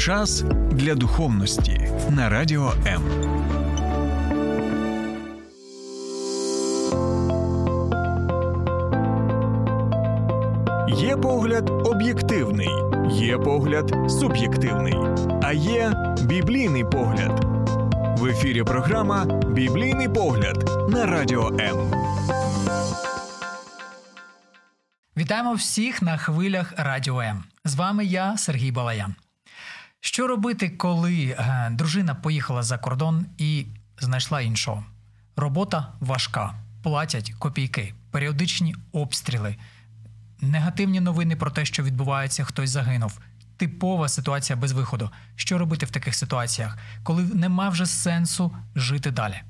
Час для духовності на Радіо М. Є погляд об'єктивний, є погляд суб'єктивний, а є біблійний погляд. В ефірі програма «Біблійний погляд» на Радіо М. Вітаємо всіх на хвилях Радіо М. З вами я, Сергій Балаян. Що робити, коли дружина поїхала за кордон і знайшла іншого? Робота важка, платять копійки, періодичні обстріли, негативні новини про те, що відбувається, хтось загинув. Типова ситуація без виходу. Що робити в таких ситуаціях, коли нема вже сенсу жити далі?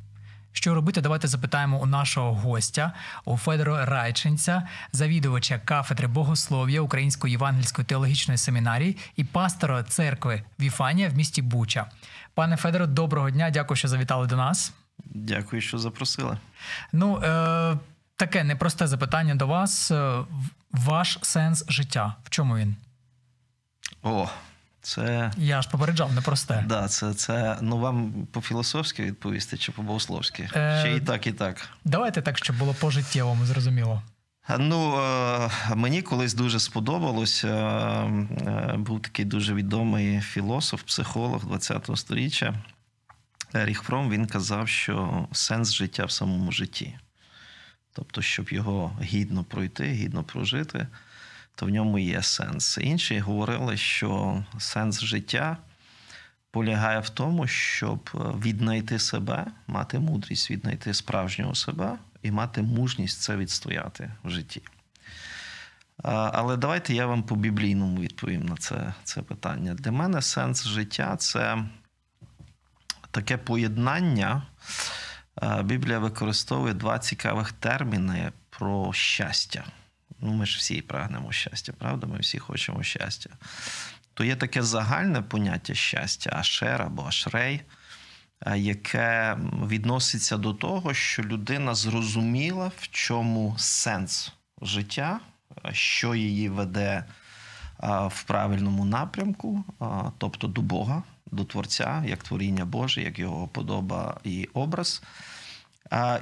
Що робити? Давайте запитаємо у нашого гостя, у Федора Райчинця, завідувача кафедри богослов'я Української євангельської теологічної семінарії і пастора церкви Віфанія в місті Буча. Пане Федоро, доброго дня, дякую, що завітали до нас. Дякую, що запросили. Таке непросте запитання до вас. Ваш сенс життя, в чому він? Я аж попереджав, непросте. Да, це вам по-філософськи відповісти чи по-богословськи? Ще і так, і так. Давайте так, щоб було по-життєвому, зрозуміло. Мені колись дуже сподобалось. Був такий дуже відомий філософ, психолог 20-го сторіччя Еріх Фромм. Він казав, що сенс життя в самому житті. Тобто, щоб його гідно пройти, гідно прожити, то в ньому є сенс. Інші говорили, що сенс життя полягає в тому, щоб віднайти себе, мати мудрість віднайти справжнього себе і мати мужність це відстояти в житті. Але давайте я вам по-біблійному відповім на це питання. Для мене сенс життя – це таке поєднання. Біблія використовує два цікавих терміни про щастя. Ми ж всі прагнемо щастя, правда? Ми всі хочемо щастя. То є таке загальне поняття щастя, ашер або ашрей, яке відноситься до того, що людина зрозуміла, в чому сенс життя, що її веде в правильному напрямку, тобто до Бога, до Творця, як творіння Боже, як його подоба і образ.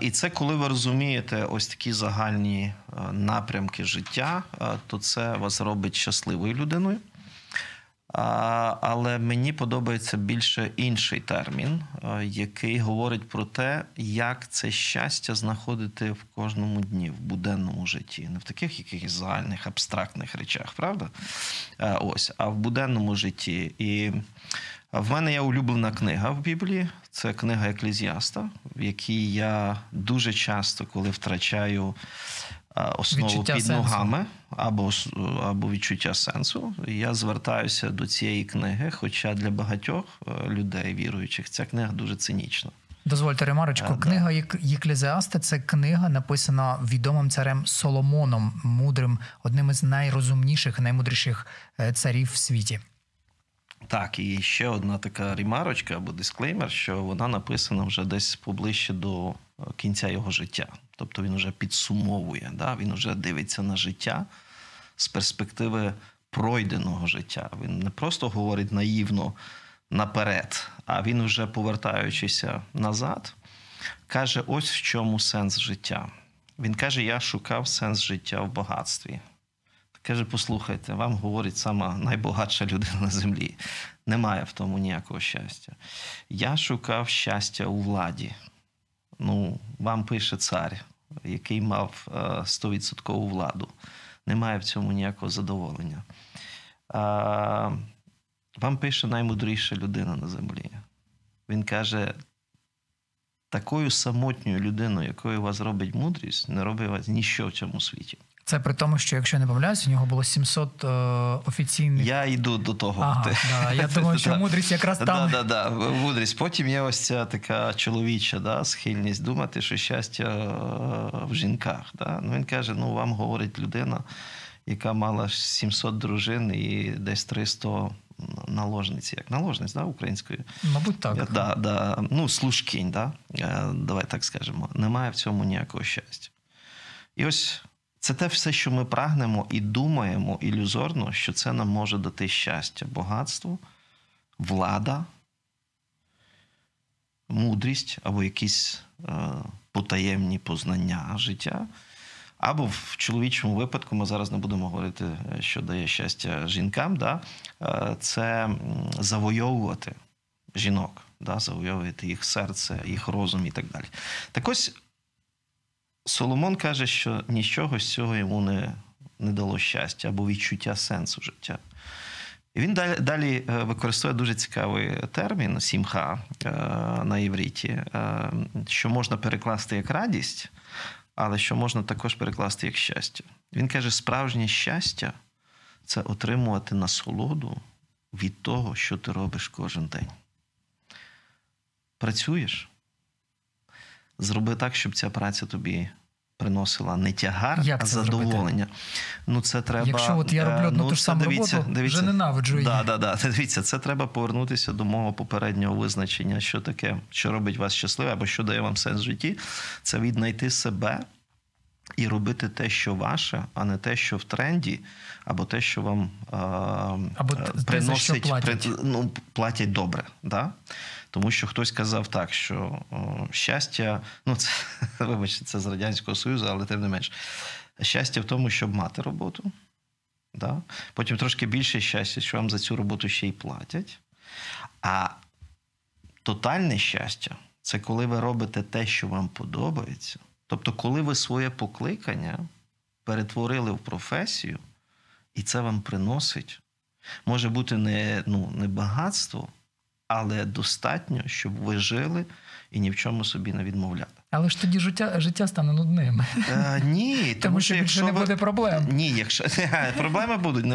І це, коли ви розумієте ось такі загальні напрямки життя, то це вас робить щасливою людиною. Але мені подобається більше інший термін, який говорить про те, як це щастя знаходити в кожному дні, в буденному житті. Не в таких якихось загальних, абстрактних речах, правда? А в буденному житті. І в мене є улюблена книга в Біблії, це книга Еклезіаста, в якій я дуже часто, коли втрачаю основу відчуття під ногами або відчуття сенсу, я звертаюся до цієї книги, хоча для багатьох людей, віруючих, ця книга дуже цинічна. Дозвольте ремарочку, книга Еклезіаста – це книга, написана відомим царем Соломоном Мудрим, одним із найрозумніших, наймудріших царів в світі. Так, і ще одна така ремарочка або дисклеймер, що вона написана вже десь поближче до кінця його життя. Тобто він вже підсумовує, він вже дивиться на життя з перспективи пройденого життя. Він не просто говорить наївно наперед, а він вже, повертаючись назад, каже, ось в чому сенс життя. Він каже, я шукав сенс життя в багатстві. Каже, послухайте, вам говорить сама найбагатша людина на землі. Немає в тому ніякого щастя. Я шукав щастя у владі. Вам пише цар, який мав 100% владу. Немає в цьому ніякого задоволення. Вам пише наймудріша людина на землі. Він каже, такою самотньою людиною, якою вас робить мудрість, не робить вас ніщо в цьому світі. Це при тому, що, якщо я не помиляюсь, у нього було 700 офіційних... Я йду до того. Я думаю, що мудрість якраз там. Мудрість. Потім є ось ця така чоловіча схильність думати, що щастя в жінках. Він каже, вам говорить людина, яка мала 700 дружин і десь 300 наложниць. Як наложниць, українською? Мабуть, так. Служкінь, давай так скажемо. Немає в цьому ніякого щастя. І ось... Це те все, що ми прагнемо і думаємо ілюзорно, що це нам може дати щастя, багатство, влада, мудрість або якісь потаємні познання життя. Або в чоловічому випадку, ми зараз не будемо говорити, що дає щастя жінкам, да? Це завойовувати жінок, да? Завойовувати їх серце, їх розум і так далі. Так ось Соломон каже, що нічого з цього йому не дало щастя або відчуття сенсу життя. І він далі використовує дуже цікавий термін сімха на євриті, що можна перекласти як радість, але що можна також перекласти як щастя. Він каже, справжнє щастя – це отримувати насолоду від того, що ти робиш кожен день. Працюєш? Зроби так, щоб ця праця тобі приносила не тягар, а задоволення. Зробити? Ну, це треба... Якщо от я роблю одну ту ж саму роботу, вже ненавиджу її. Дивіться, це треба повернутися до мого попереднього визначення, що таке, що робить вас щасливим, або що дає вам сенс в житті. Це віднайти себе і робити те, що ваше, а не те, що в тренді, або те, що вам приносить... платять добре, да? Тому що хтось казав так, що щастя, це, вибачте, це з Радянського Союзу, але тим не менш. Щастя в тому, щоб мати роботу. Да? Потім трошки більше щастя, що вам за цю роботу ще й платять. А тотальне щастя – це коли ви робите те, що вам подобається. Тобто, коли ви своє покликання перетворили в професію, і це вам приносить, може бути не багатство, але достатньо, щоб ви жили і ні в чому собі не відмовляли. Але ж тоді життя стане нудним. Ні. Тому що якщо не буде проблем. Ні, якщо... Проблеми будуть.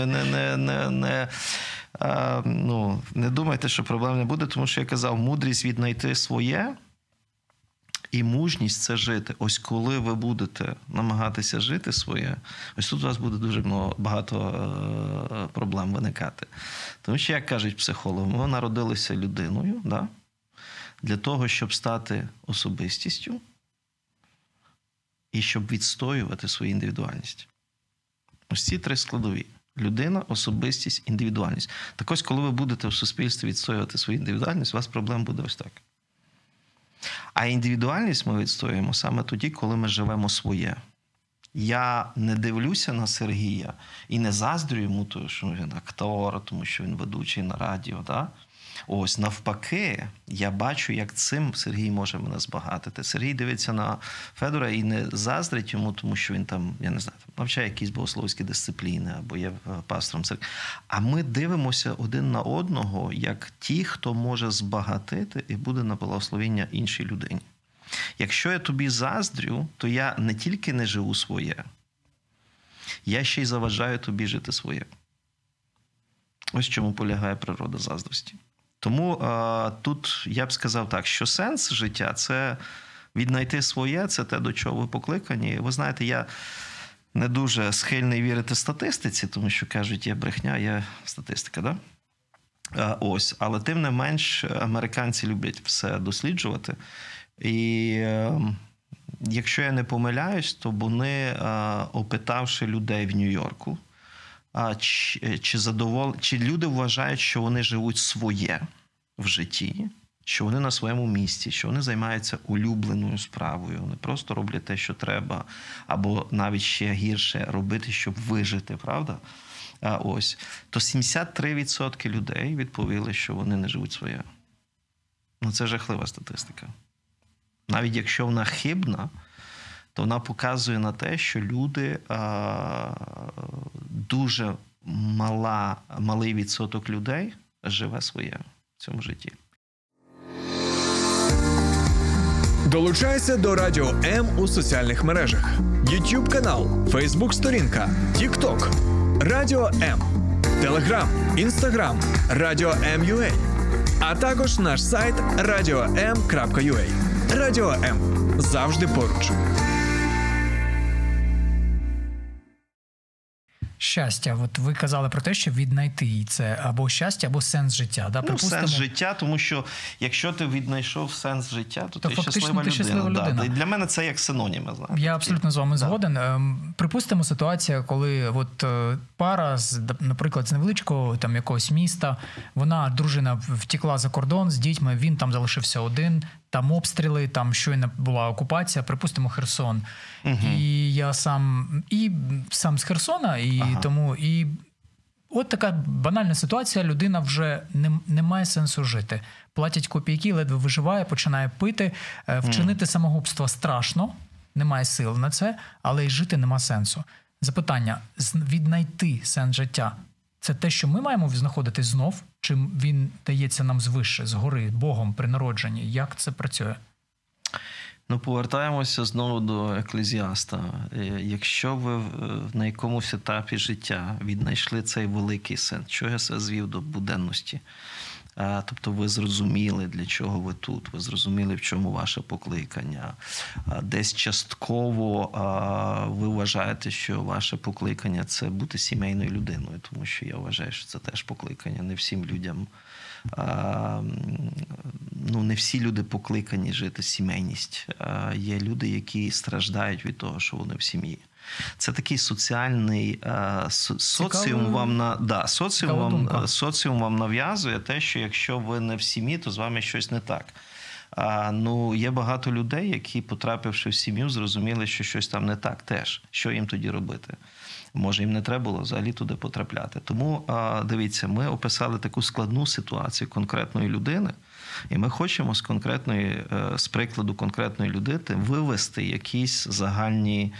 Не думайте, що проблем не буде, тому що я казав, мудрість віднайти своє і мужність – це жити. Ось коли ви будете намагатися жити своє, ось тут у вас буде дуже багато проблем виникати. Тому що, як кажуть психологи, ми народилися людиною, да? Для того, щоб стати особистістю і щоб відстоювати свою індивідуальність. Ось ці три складові. Людина, особистість, індивідуальність. Так ось, коли ви будете в суспільстві відстоювати свою індивідуальність, у вас проблем буде ось так. А індивідуальність ми відстоюємо саме тоді, коли ми живемо своє. Я не дивлюся на Сергія і не заздрю йому, тому що він актор, тому що він ведучий на радіо. Да? Ось, навпаки, я бачу, як цим Сергій може мене збагатити. Сергій дивиться на Федора і не заздрить йому, тому що він там, я не знаю, навчає якісь богословські дисципліни або є пастором церкви. А ми дивимося один на одного, як ті, хто може збагатити і буде на благословіння іншій людині. Якщо я тобі заздрю, то я не тільки не живу своє, я ще й заважаю тобі жити своє. Ось в чому полягає природа заздрості. Тому тут я б сказав так, що сенс життя – це віднайти своє, це те, до чого ви покликані. Ви знаєте, я не дуже схильний вірити статистиці, тому що кажуть, є брехня, є статистика, да? Ось. Але тим не менш, американці люблять все досліджувати. І якщо я не помиляюсь, то вони, опитавши людей в Нью-Йорку, чи люди вважають, що вони живуть своє в житті, що вони на своєму місці, що вони займаються улюбленою справою, вони просто роблять те, що треба, або навіть ще гірше робити, щоб вижити, правда? Ось. То 73% людей відповіли, що вони не живуть своє. Це жахлива статистика. Навіть якщо вона хибна, то вона показує на те, що люди, дуже малий відсоток людей живе своє в цьому житті. Долучайся до Радіо М у соціальних мережах. YouTube-канал, Facebook-сторінка, TikTok, Радіо М, Telegram, Instagram, Радіо М.ua, а також наш сайт radio.m.ua. Радіо М. Завжди поруч. щастя? От ви казали про те, що віднайти її. Це або щастя, або сенс життя. Да? Припустимо... Ну, сенс життя, тому що якщо ти віднайшов сенс життя, то ти щаслива людина. Да. І для мене це як синоніми. Знаєте. Я абсолютно з вами згоден. Припустимо, ситуація, коли от пара, наприклад, з невеличкого там, якогось міста, вона, дружина, втікла за кордон з дітьми, він там залишився один, там обстріли, там щойно була окупація, припустимо, Херсон. Угу. І я сам з Херсона, і тому... І от така банальна ситуація, людина вже не має сенсу жити. Платять копійки, ледве виживає, починає пити, вчинити самогубство страшно, немає сил на це, але й жити нема сенсу. Запитання, віднайти сенс життя, це те, що ми маємо знаходити знов, чи він дається нам звище, згори, Богом при народженні? Як це працює? Ну, повертаємося знову до Еклезіаста. Якщо ви на якомусь етапі життя віднайшли цей великий сенс, чого я це звів до буденності, тобто ви зрозуміли, для чого ви тут, ви зрозуміли, в чому ваше покликання, десь частково ви вважаєте, що ваше покликання – це бути сімейною людиною, тому що я вважаю, що це теж покликання не всім людям. Ну, не всі люди покликані жити сімейність. Є люди, які страждають від того, що вони в сім'ї. Це такий соціальний соціум вам нав'язує те, що якщо ви не в сім'ї, то з вами щось не так. Ну, є багато людей, які, потрапивши в сім'ю, зрозуміли, що щось там не так теж. Що їм тоді робити? Може, їм не треба було взагалі туди потрапляти. Тому, дивіться, ми описали таку складну ситуацію конкретної людини, і ми хочемо з прикладу конкретної людини вивести якісь загальні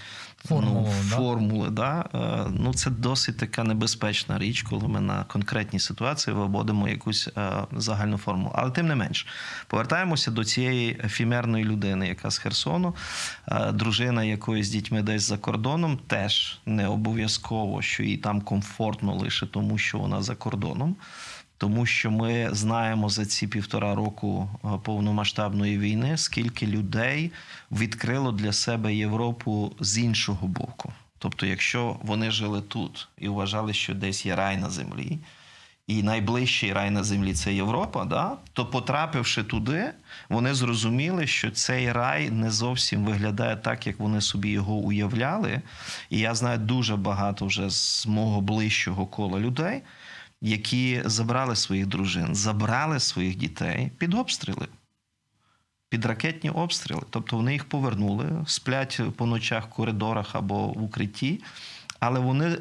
формули. Да? Ну, це досить така небезпечна річ, коли ми на конкретній ситуації виводимо якусь загальну формулу. Але тим не менш, повертаємося до цієї ефімерної людини, яка з Херсону, дружина якої з дітьми десь за кордоном, теж не обов'язково, що їй там комфортно лише тому, що вона за кордоном. Тому що ми знаємо за ці 1,5 року повномасштабної війни, скільки людей відкрило для себе Європу з іншого боку. Тобто, якщо вони жили тут і вважали, що десь є рай на землі, і найближчий рай на землі – це Європа, да? То потрапивши туди, вони зрозуміли, що цей рай не зовсім виглядає так, як вони собі його уявляли. І я знаю дуже багато вже з мого ближчого кола людей, які забрали своїх дружин, забрали своїх дітей під обстріли, під ракетні обстріли. Тобто вони їх повернули, сплять по ночах в коридорах або в укритті, але вони...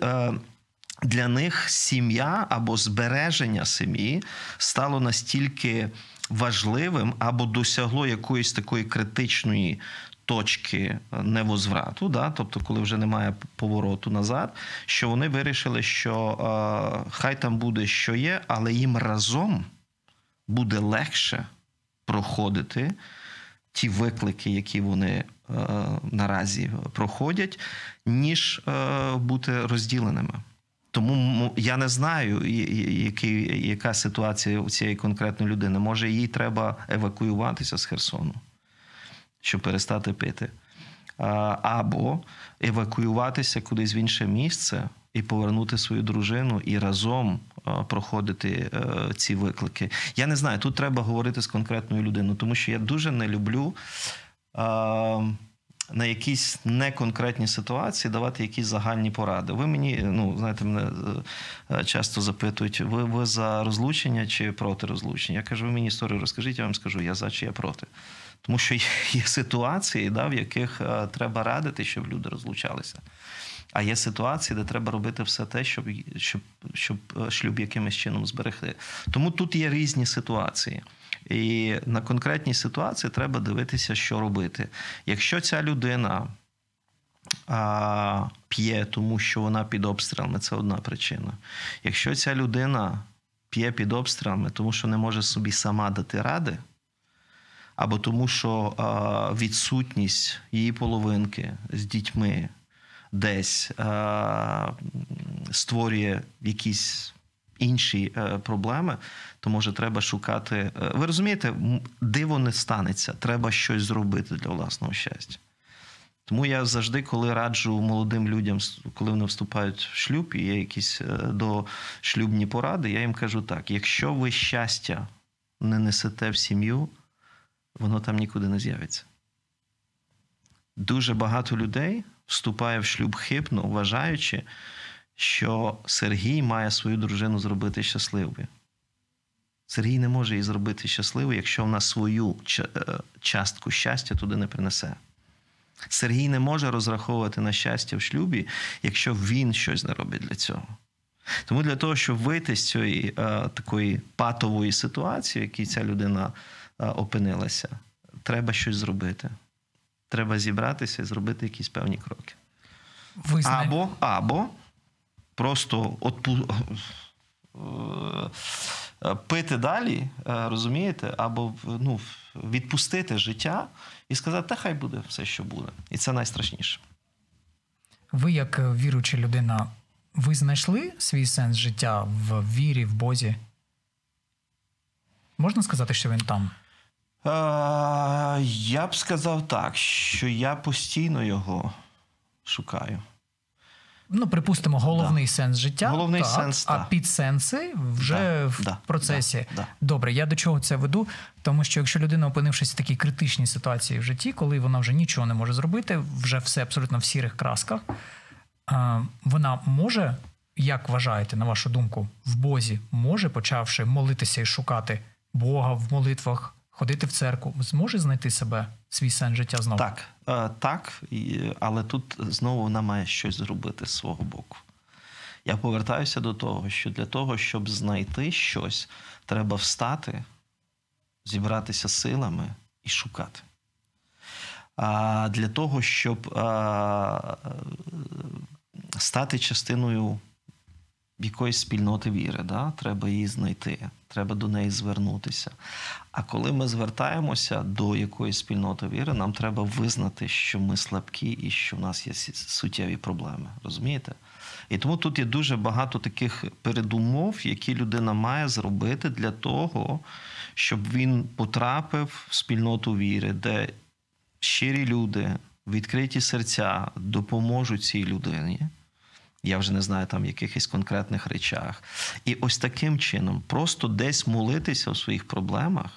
Для них сім'я або збереження сім'ї стало настільки важливим або досягло якоїсь такої критичної точки невозврату, да? Тобто коли вже немає повороту назад, що вони вирішили, що хай там буде, що є, але їм разом буде легше проходити ті виклики, які вони наразі проходять, ніж бути розділеними. Тому я не знаю, яка ситуація у цієї конкретної людини. Може, їй треба евакуюватися з Херсону, щоб перестати пити. Або евакуюватися кудись в інше місце і повернути свою дружину і разом проходити ці виклики. Я не знаю, тут треба говорити з конкретною людиною, тому що я дуже не люблю... на якісь неконкретні ситуації давати якісь загальні поради. Ви мені, ну, знаєте, мене часто запитують, ви за розлучення чи проти розлучення? Я кажу, ви мені історію розкажіть, я вам скажу, я за чи я проти. Тому що є ситуації, да, в яких треба радити, щоб люди розлучалися. А є ситуації, де треба робити все те, щоб шлюб якимось чином зберегти. Тому тут є різні ситуації. І на конкретній ситуації треба дивитися, що робити. Якщо ця людина п'є, тому що вона під обстрілами, це одна причина. Якщо ця людина п'є під обстрілами, тому що не може собі сама дати ради, або тому що відсутність її половинки з дітьми десь створює якісь... інші проблеми, то, може, треба шукати... Ви розумієте, диво не станеться. Треба щось зробити для власного щастя. Тому я завжди, коли раджу молодим людям, коли вони вступають в шлюб і є якісь дошлюбні поради, я їм кажу так: якщо ви щастя не несете в сім'ю, воно там нікуди не з'явиться. Дуже багато людей вступає в шлюб хибно, вважаючи, що Сергій має свою дружину зробити щасливою. Сергій не може її зробити щасливою, якщо вона свою частку щастя туди не принесе. Сергій не може розраховувати на щастя в шлюбі, якщо він щось не робить для цього. Тому для того, щоб вийти з цієї такої патової ситуації, в якій ця людина опинилася, треба щось зробити. Треба зібратися і зробити якісь певні кроки. Або просто пити далі, розумієте, або відпустити життя і сказати, та хай буде все, що буде. І це найстрашніше. Ви, як віруюча людина, ви знайшли свій сенс життя в вірі, в Бозі? Можна сказати, що він там? Я б сказав так, що я постійно його шукаю. Припустимо, головний сенс життя, підсенси вже в процесі. Добре, я до чого це веду? Тому що якщо людина, опинившись в такій критичній ситуації в житті, коли вона вже нічого не може зробити, вже все абсолютно в сірих красках, вона може, як вважаєте, на вашу думку, в Бозі може, почавши молитися і шукати Бога в молитвах, ходити в церкву, зможе знайти себе, свій сенс життя знову? Так, але тут знову вона має щось зробити з свого боку. Я повертаюся до того, що для того, щоб знайти щось, треба встати, зібратися силами і шукати. А для того, щоб стати частиною якоїсь спільноти віри, треба її знайти, треба до неї звернутися. А коли ми звертаємося до якоїсь спільноти віри, нам треба визнати, що ми слабкі і що в нас є суттєві проблеми. Розумієте? І тому тут є дуже багато таких передумов, які людина має зробити для того, щоб він потрапив в спільноту віри, де щирі люди, відкриті серця допоможуть цій людині. Я вже не знаю там якихось конкретних речах. І ось таким чином просто десь молитися у своїх проблемах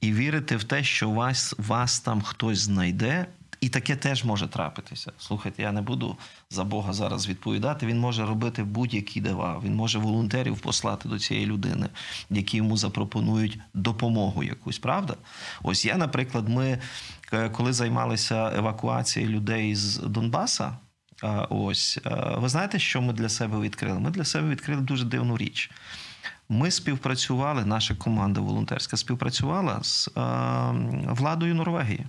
і вірити в те, що вас там хтось знайде. І таке теж може трапитися. Слухайте, я не буду за Бога зараз відповідати. Він може робити будь-які дива. Він може волонтерів послати до цієї людини, які йому запропонують допомогу якусь, правда? Ось я, наприклад, ми, коли займалися евакуацією людей з Донбаса, ви знаєте, що ми для себе відкрили? Ми для себе відкрили дуже дивну річ. Ми співпрацювали, наша команда волонтерська співпрацювала з владою Норвегії.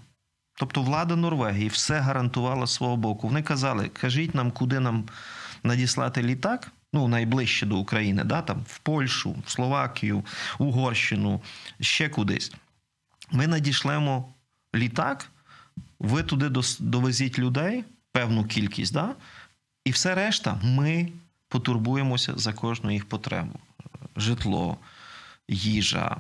Тобто влада Норвегії все гарантувала з свого боку. Вони казали, кажіть нам, куди нам надіслати літак, найближче до України, там в Польщу, в Словакію, Угорщину, ще кудись. Ми надішлемо літак, ви туди довезіть людей, певну кількість, і все решта ми потурбуємося за кожну їх потребу. Житло, їжа,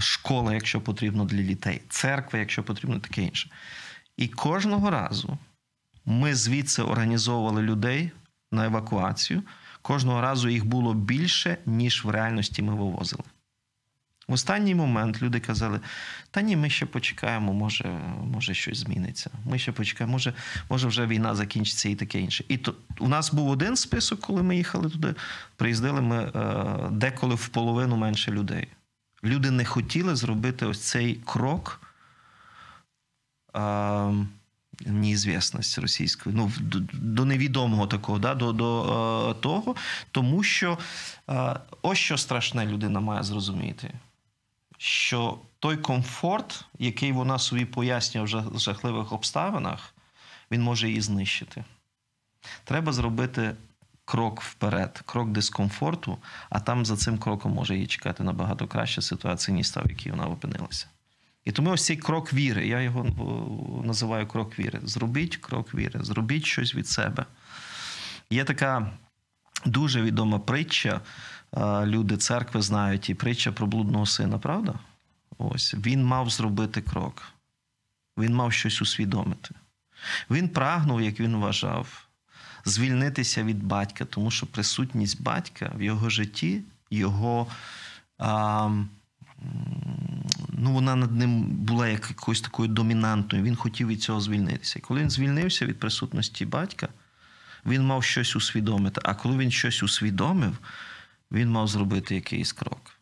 школа, якщо потрібно для дітей, церква, якщо потрібно, таке інше. І кожного разу ми звідси організовували людей на евакуацію, кожного разу їх було більше, ніж в реальності ми вивозили. В останній момент люди казали, та ні, ми ще почекаємо, може щось зміниться. Ми ще почекаємо, може вже війна закінчиться і таке інше. І то, у нас був один список, коли ми їхали туди, приїздили ми деколи в половину менше людей. Люди не хотіли зробити ось цей крок неізвісності російської, до невідомого такого, до того, тому що ось що страшне людина має зрозуміти. Що той комфорт, який вона собі пояснює в жахливих обставинах, він може її знищити. Треба зробити крок вперед, крок дискомфорту, а там за цим кроком може її чекати набагато краща ситуація, ніж та, в якій вона опинилася. І тому ось цей крок віри, я його називаю крок віри. Зробіть крок віри, зробіть щось від себе. Є така дуже відома притча, люди церкви знають, і притча про блудного сина, правда? Ось, він мав зробити крок. він мав щось усвідомити. Він прагнув, як він вважав, звільнитися від батька, тому що присутність батька в його житті, його, вона над ним була якоюсь такою домінантною, він хотів від цього звільнитися. І коли він звільнився від присутності батька, він мав щось усвідомити. А коли він щось усвідомив, він мав зробити якийсь крок.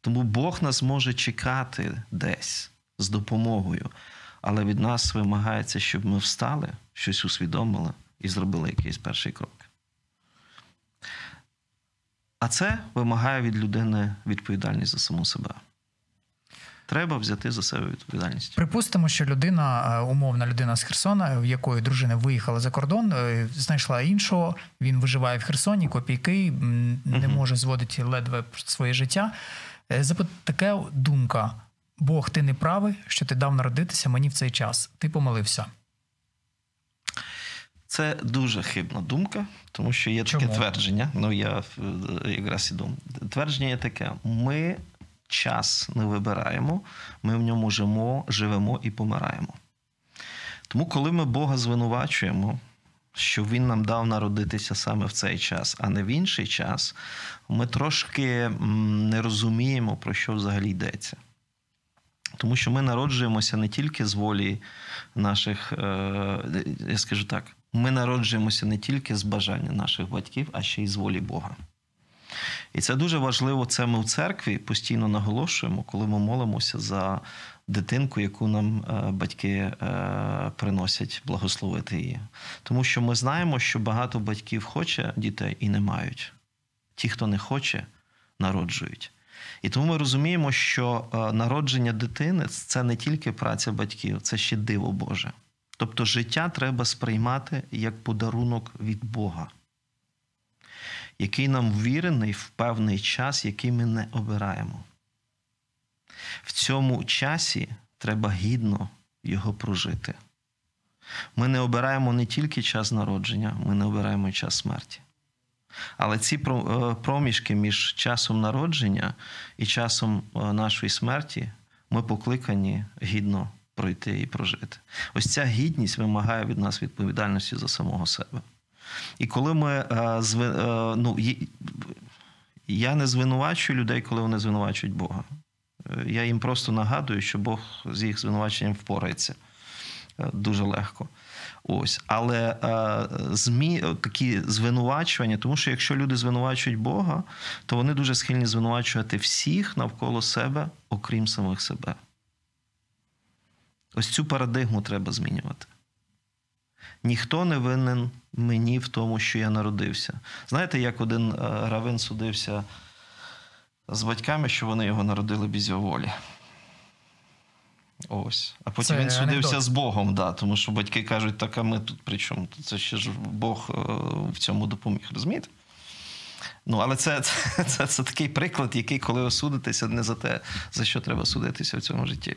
Тому Бог нас може чекати десь з допомогою, але від нас вимагається, щоб ми встали, щось усвідомили і зробили якийсь перший крок. А це вимагає від людини відповідальність за саму себе. Треба взяти за себе відповідальність. Припустимо, що людина, умовна людина з Херсона, в якої дружина виїхала за кордон, знайшла іншого, він виживає в Херсоні, копійки, не може зводити ледве своє життя. Така думка: Бог, ти не правий, що ти дав народитися мені в цей час. Ти помилився. Це дуже хибна думка, тому що є таке твердження. Я якраз іду. Твердження є таке: ми час не вибираємо, ми в ньому живемо і помираємо. Тому коли ми Бога звинувачуємо, що Він нам дав народитися саме в цей час, а не в інший час, ми трошки не розуміємо, про що взагалі йдеться. Тому що ми народжуємося не тільки з волі наших, я скажу так, ми народжуємося не тільки з бажання наших батьків, а ще й з волі Бога. І це дуже важливо, це ми в церкві постійно наголошуємо, коли ми молимося за дитинку, яку нам батьки приносять, благословити її. Тому що ми знаємо, що багато батьків хоче дітей і не мають. Ті, хто не хоче, народжують. І тому ми розуміємо, що народження дитини – це не тільки праця батьків, це ще диво Боже. Тобто життя треба сприймати як подарунок від Бога, який нам ввірений в певний час, який ми не обираємо. В цьому часі треба гідно його прожити. Ми не обираємо не тільки час народження, ми не обираємо і час смерті. Але ці проміжки між часом народження і часом нашої смерті ми покликані гідно пройти і прожити. Ось ця гідність вимагає від нас відповідальності за самого себе. І коли ми... я не звинувачую людей, коли вони звинувачують Бога. Я їм просто нагадую, що Бог з їх звинуваченням впорається дуже легко. Ось. Але такі звинувачування, тому що якщо люди звинувачують Бога, то вони дуже схильні звинувачувати всіх навколо себе, окрім самих себе. Ось цю парадигму треба змінювати. Ніхто не винен мені в тому, що я народився. Знаєте, як один раввин судився з батьками, що вони його народили без його волі. Ось. А потім це він судився з Богом, тому що батьки кажуть, так, а ми тут при чому? Це ще ж Бог в цьому допоміг, розумієте? Але це такий приклад, який, коли осудитися, не за те, за що треба судитися в цьому житті.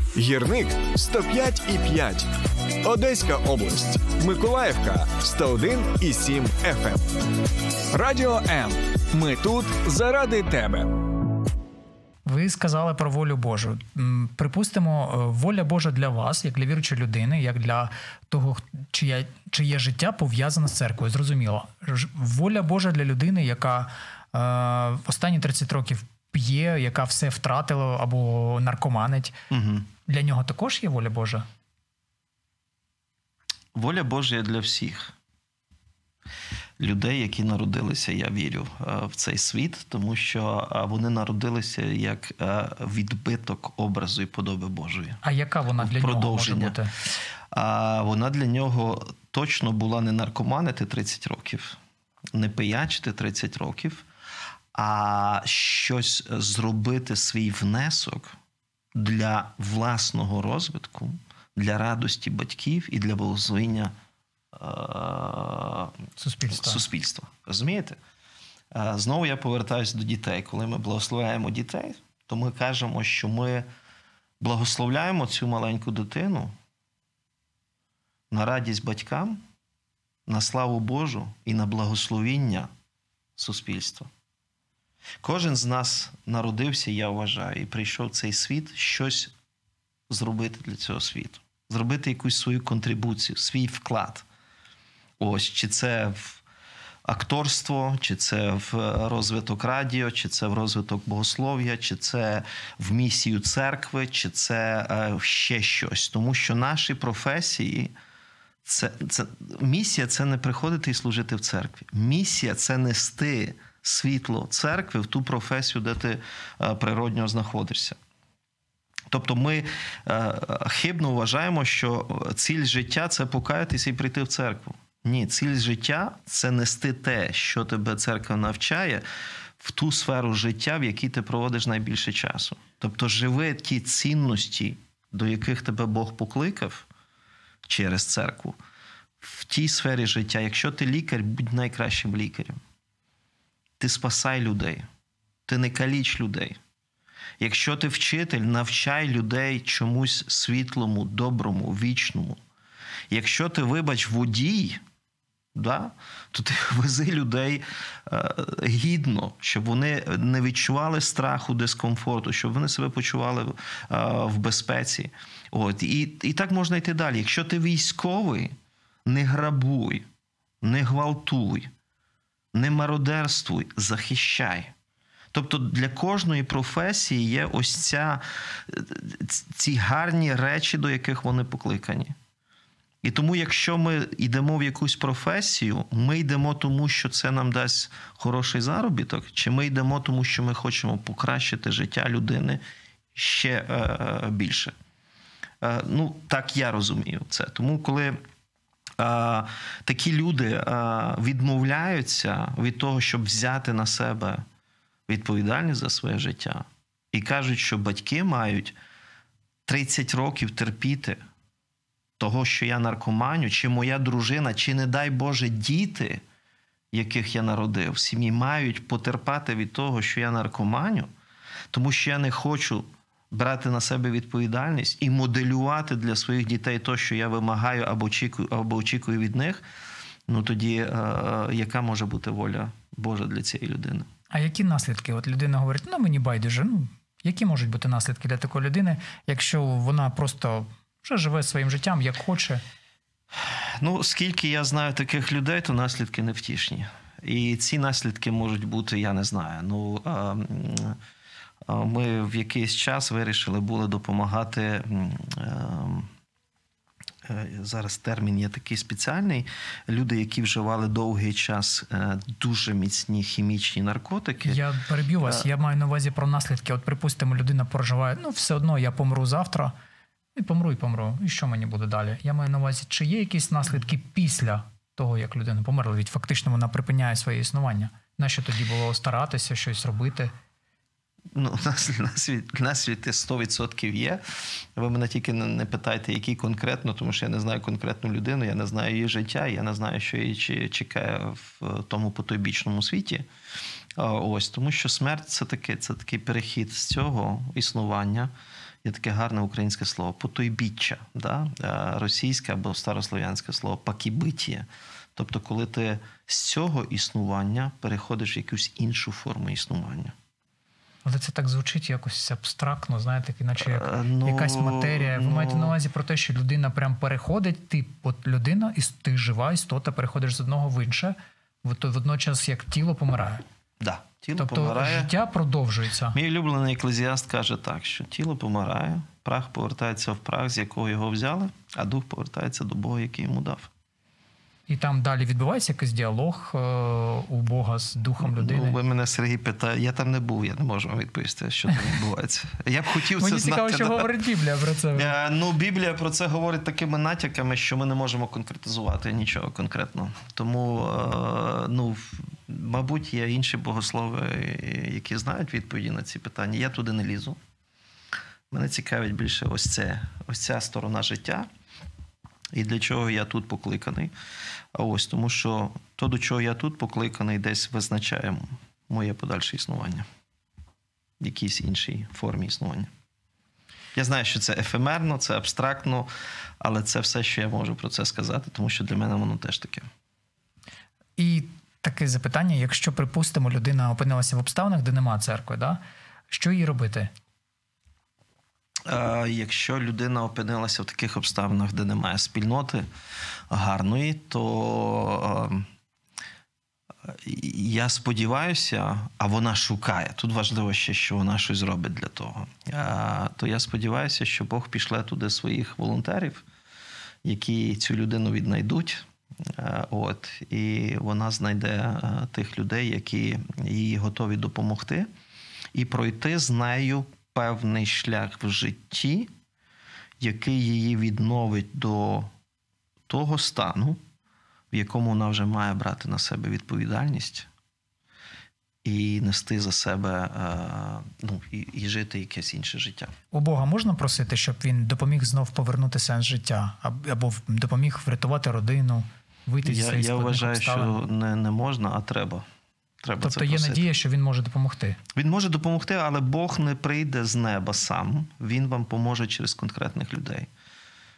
Гірник 105,5, Одеська область, Миколаївка 101,7 FM. Радіо М. Ми тут заради тебе. Ви сказали про волю Божу. Припустимо, воля Божа для вас, як для віруючої людини, як для того, чиє життя пов'язане з церквою. Зрозуміло. Воля Божа для людини, яка останні 30 років п'є, яка все втратила або наркоманить. Угу. Для нього також є воля Божа? Воля Божа є для всіх людей, які народилися, я вірю, в цей світ, тому що вони народилися як відбиток образу і подоби Божої. А яка вона для нього може бути? Вона для нього точно була не наркоманити 30 років, не пиячити 30 років, а щось зробити, свій внесок для власного розвитку, для радості батьків і для благословення суспільства. Розумієте? Знову я повертаюся до дітей. Коли ми благословляємо дітей, то ми кажемо, що ми благословляємо цю маленьку дитину на радість батькам, на славу Божу і на благословіння суспільства. Кожен з нас народився, я вважаю, і прийшов в цей світ щось зробити для цього світу. Зробити якусь свою контрибуцію, свій вклад. Ось, чи це в акторство, чи це в розвиток радіо, чи це в розвиток богослов'я, чи це в місію церкви, чи це ще щось. Тому що наші професії... Місія – це не приходити і служити в церкві. Місія – це нести світло церкви в ту професію, де ти природньо знаходишся. Тобто ми хибно вважаємо, що ціль життя – це покаятися і прийти в церкву. Ні, ціль життя – це нести те, що тебе церква навчає, в ту сферу життя, в якій ти проводиш найбільше часу. Тобто живи ті цінності, до яких тебе Бог покликав, через церкву, в тій сфері життя. Якщо ти лікар, будь найкращим лікарем. Ти спасай людей. Ти не каліч людей. Якщо ти вчитель, навчай людей чомусь світлому, доброму, вічному. Якщо ти, вибач, водій, то ти вези людей гідно, щоб вони не відчували страху, дискомфорту, щоб вони себе почували в безпеці. От. І так можна йти далі. Якщо ти військовий, не грабуй, не гвалтуй, не мародерствуй, захищай. Тобто для кожної професії є ось ці гарні речі, до яких вони покликані. І тому, якщо ми йдемо в якусь професію, ми йдемо тому, що це нам дасть хороший заробіток, чи ми йдемо тому, що ми хочемо покращити життя людини ще більше. Так я розумію це. Тому, коли такі люди відмовляються від того, щоб взяти на себе відповідальність за своє життя, і кажуть, що батьки мають 30 років терпіти того, що я наркоманю, чи моя дружина, чи, не дай Боже, діти, яких я народив, сім'ї, мають потерпати від того, що я наркоманю, тому що я не хочу брати на себе відповідальність і моделювати для своїх дітей те, що я вимагаю або очікую від них, тоді яка може бути воля Божа для цієї людини? А які наслідки? От людина говорить, мені байдуже. Які можуть бути наслідки для такої людини, якщо вона просто... вже живе своїм життям, як хоче. Скільки я знаю таких людей, то наслідки невтішні. І ці наслідки можуть бути, я не знаю. Ми в якийсь час вирішили були допомагати, зараз термін є такий спеціальний, люди, які вживали довгий час дуже міцні хімічні наркотики. Я переб'ю вас, я маю на увазі про наслідки. От, припустимо, людина проживає, все одно я помру завтра, і помру. І що мені буде далі? Я маю на увазі, чи є якісь наслідки після того, як людина померла? Від фактично вона припиняє своє існування. Нащо тоді було старатися, щось робити? Наслідки 100% є. Ви мене тільки не питайте, які конкретно, тому що я не знаю конкретну людину, я не знаю її життя, я не знаю, що її чекає в тому потойбічному світі. Ось, тому що смерть – це такий перехід з цього існування. Є таке гарне українське слово «потойбіччя», російське або старослов'янське слово «пакібитіє». Тобто, коли ти з цього існування переходиш в якусь іншу форму існування. Але це так звучить якось абстрактно, знаєте, іначе як якась матерія. Ви маєте на увазі про те, що людина прям переходить, ти жива істота, переходиш з одного в інше, водночас як тіло помирає. Так. Життя продовжується. Мій улюблений еклезіаст каже так, що тіло помирає, прах повертається в прах, з якого його взяли, а дух повертається до Бога, який йому дав. І там далі відбувається якийсь діалог у Бога з духом людини? Ви мене, Сергій, питає. Я там не був, я не можу вам відповісти, що там відбувається. Я б хотів це знати. Мені цікаво, що говорить Біблія про це. Біблія про це говорить такими натяками, що ми не можемо конкретизувати нічого конкретного. Тому, мабуть, є інші богослови, які знають відповіді на ці питання. Я туди не лізу. Мене цікавить більше ось ця сторона життя. і для чого я тут покликаний. А ось тому, що то, до чого я тут покликаний, десь визначає моє подальше існування. В якійсь іншій формі існування. Я знаю, що це ефемерно, це абстрактно, але це все, що я можу про це сказати, тому що для мене воно теж таке. І таке запитання, якщо, припустимо, людина опинилася в обставинах, де нема церкви, да? Що їй робити? Якщо людина опинилася в таких обставинах, де немає спільноти гарної, то я сподіваюся, а вона шукає, тут важливо ще, що вона щось зробить для того, то я сподіваюся, що Бог пішле туди своїх волонтерів, які цю людину віднайдуть. І вона знайде тих людей, які їй готові допомогти, і пройти з нею певний шлях в житті, який її відновить до того стану, в якому вона вже має брати на себе відповідальність і нести за себе, і жити якесь інше життя. У Бога можна просити, щоб він допоміг знов повернути сенс життя? Або допоміг врятувати родину, вийти зі своїх складних обставин? Я вважаю, що не можна, а треба. Тобто є надія, що він може допомогти? Він може допомогти, але Бог не прийде з неба сам. Він вам поможе через конкретних людей.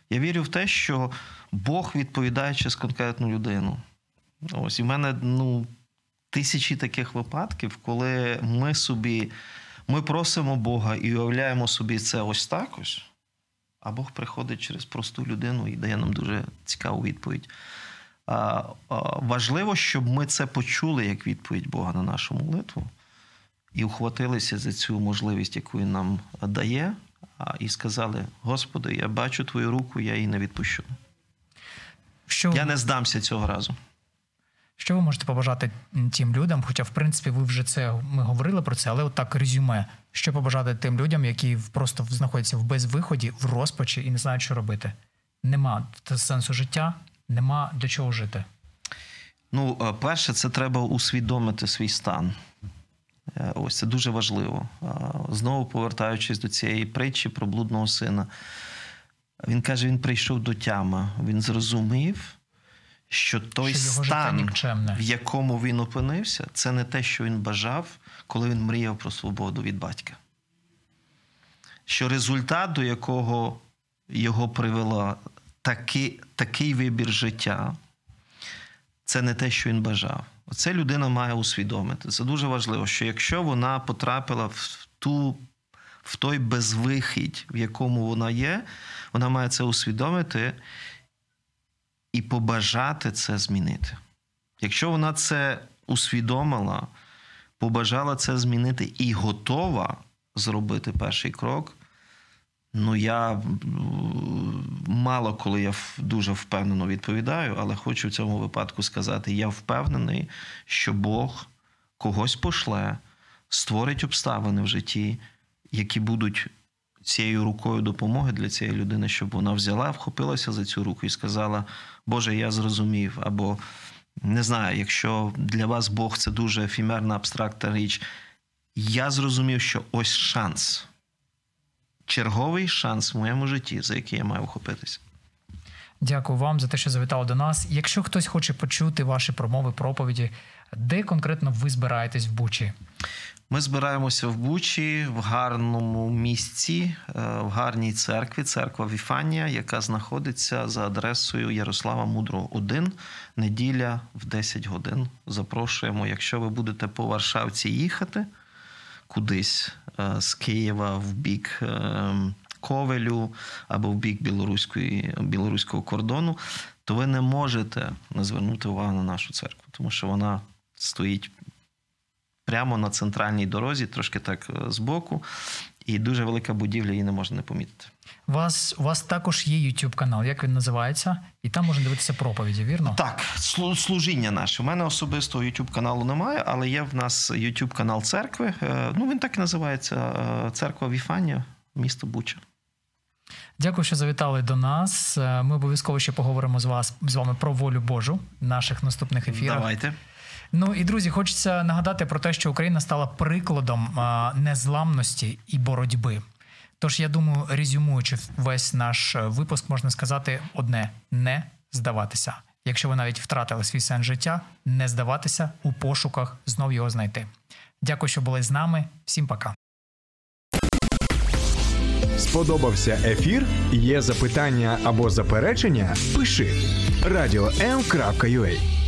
Я вірю в те, що Бог відповідає через конкретну людину. Ось, і в мене, тисячі таких випадків, коли ми просимо Бога і уявляємо собі це ось так ось, а Бог приходить через просту людину і дає нам дуже цікаву відповідь. Важливо, щоб ми це почули як відповідь Бога на нашу молитву і ухватилися за цю можливість, яку Він нам дає, і сказали: Господи, я бачу Твою руку, я її не відпущу. Я не здамся цього разу. Що ви можете побажати тим людям, хоча, в принципі, ви вже ми говорили про це, але отак резюме. Що побажати тим людям, які просто знаходяться в безвиході, в розпачі і не знають, що робити? Нема сенсу життя, нема для чого жити. Перше, це треба усвідомити свій стан. Ось, це дуже важливо. Знову повертаючись до цієї притчі про блудного сина. Він каже, він прийшов до тями, він зрозумів, що той стан, в якому він опинився, це не те, що він бажав, коли він мріяв про свободу від батька. Що результат, до якого його привело такий вибір життя, це не те, що він бажав. Оце людина має усвідомити. Це дуже важливо, що якщо вона потрапила в той безвихідь, в якому вона є, вона має це усвідомити і побажати це змінити. Якщо вона це усвідомила, побажала це змінити і готова зробити перший крок, я мало коли я дуже впевнено відповідаю, але хочу в цьому випадку сказати, я впевнений, що Бог когось пошле, створить обставини в житті, які будуть цією рукою допомоги для цієї людини, щоб вона взяла, вхопилася за цю руку і сказала: Боже, я зрозумів, або, не знаю, якщо для вас Бог – це дуже ефемерна, абстрактна річ, я зрозумів, що ось шанс, черговий шанс в моєму житті, за який я маю вхопитися. Дякую вам за те, що завітали до нас. Якщо хтось хоче почути ваші промови, проповіді, де конкретно ви збираєтесь в Бучі? Ми збираємося в Бучі, в гарному місці, в гарній церкві, церква Віфанія, яка знаходиться за адресою Ярослава Мудрого, 1, неділя в 10 годин. Запрошуємо, якщо ви будете по Варшавці їхати кудись з Києва в бік Ковелю або в бік білоруського кордону, то ви не можете не звернути увагу на нашу церкву, тому що вона стоїть прямо на центральній дорозі, трошки так збоку, і дуже велика будівля, її не можна не помітити. У вас також є YouTube-канал, як він називається? І там можна дивитися проповіді, вірно? Так, служіння наше. У мене особисто YouTube-каналу немає, але є в нас YouTube-канал церкви. Він так і називається, церква Віфанія, місто Буча. Дякую, що завітали до нас. Ми обов'язково ще поговоримо з вами про волю Божу в наших наступних ефірах. Давайте. І, друзі, хочеться нагадати про те, що Україна стала прикладом незламності і боротьби. Тож, я думаю, резюмуючи весь наш випуск, можна сказати одне – не здаватися. Якщо ви навіть втратили свій сенс життя, не здаватися у пошуках, знов його знайти. Дякую, що були з нами. Всім пока. Сподобався ефір? Є запитання або заперечення? Пиши radio.m.ua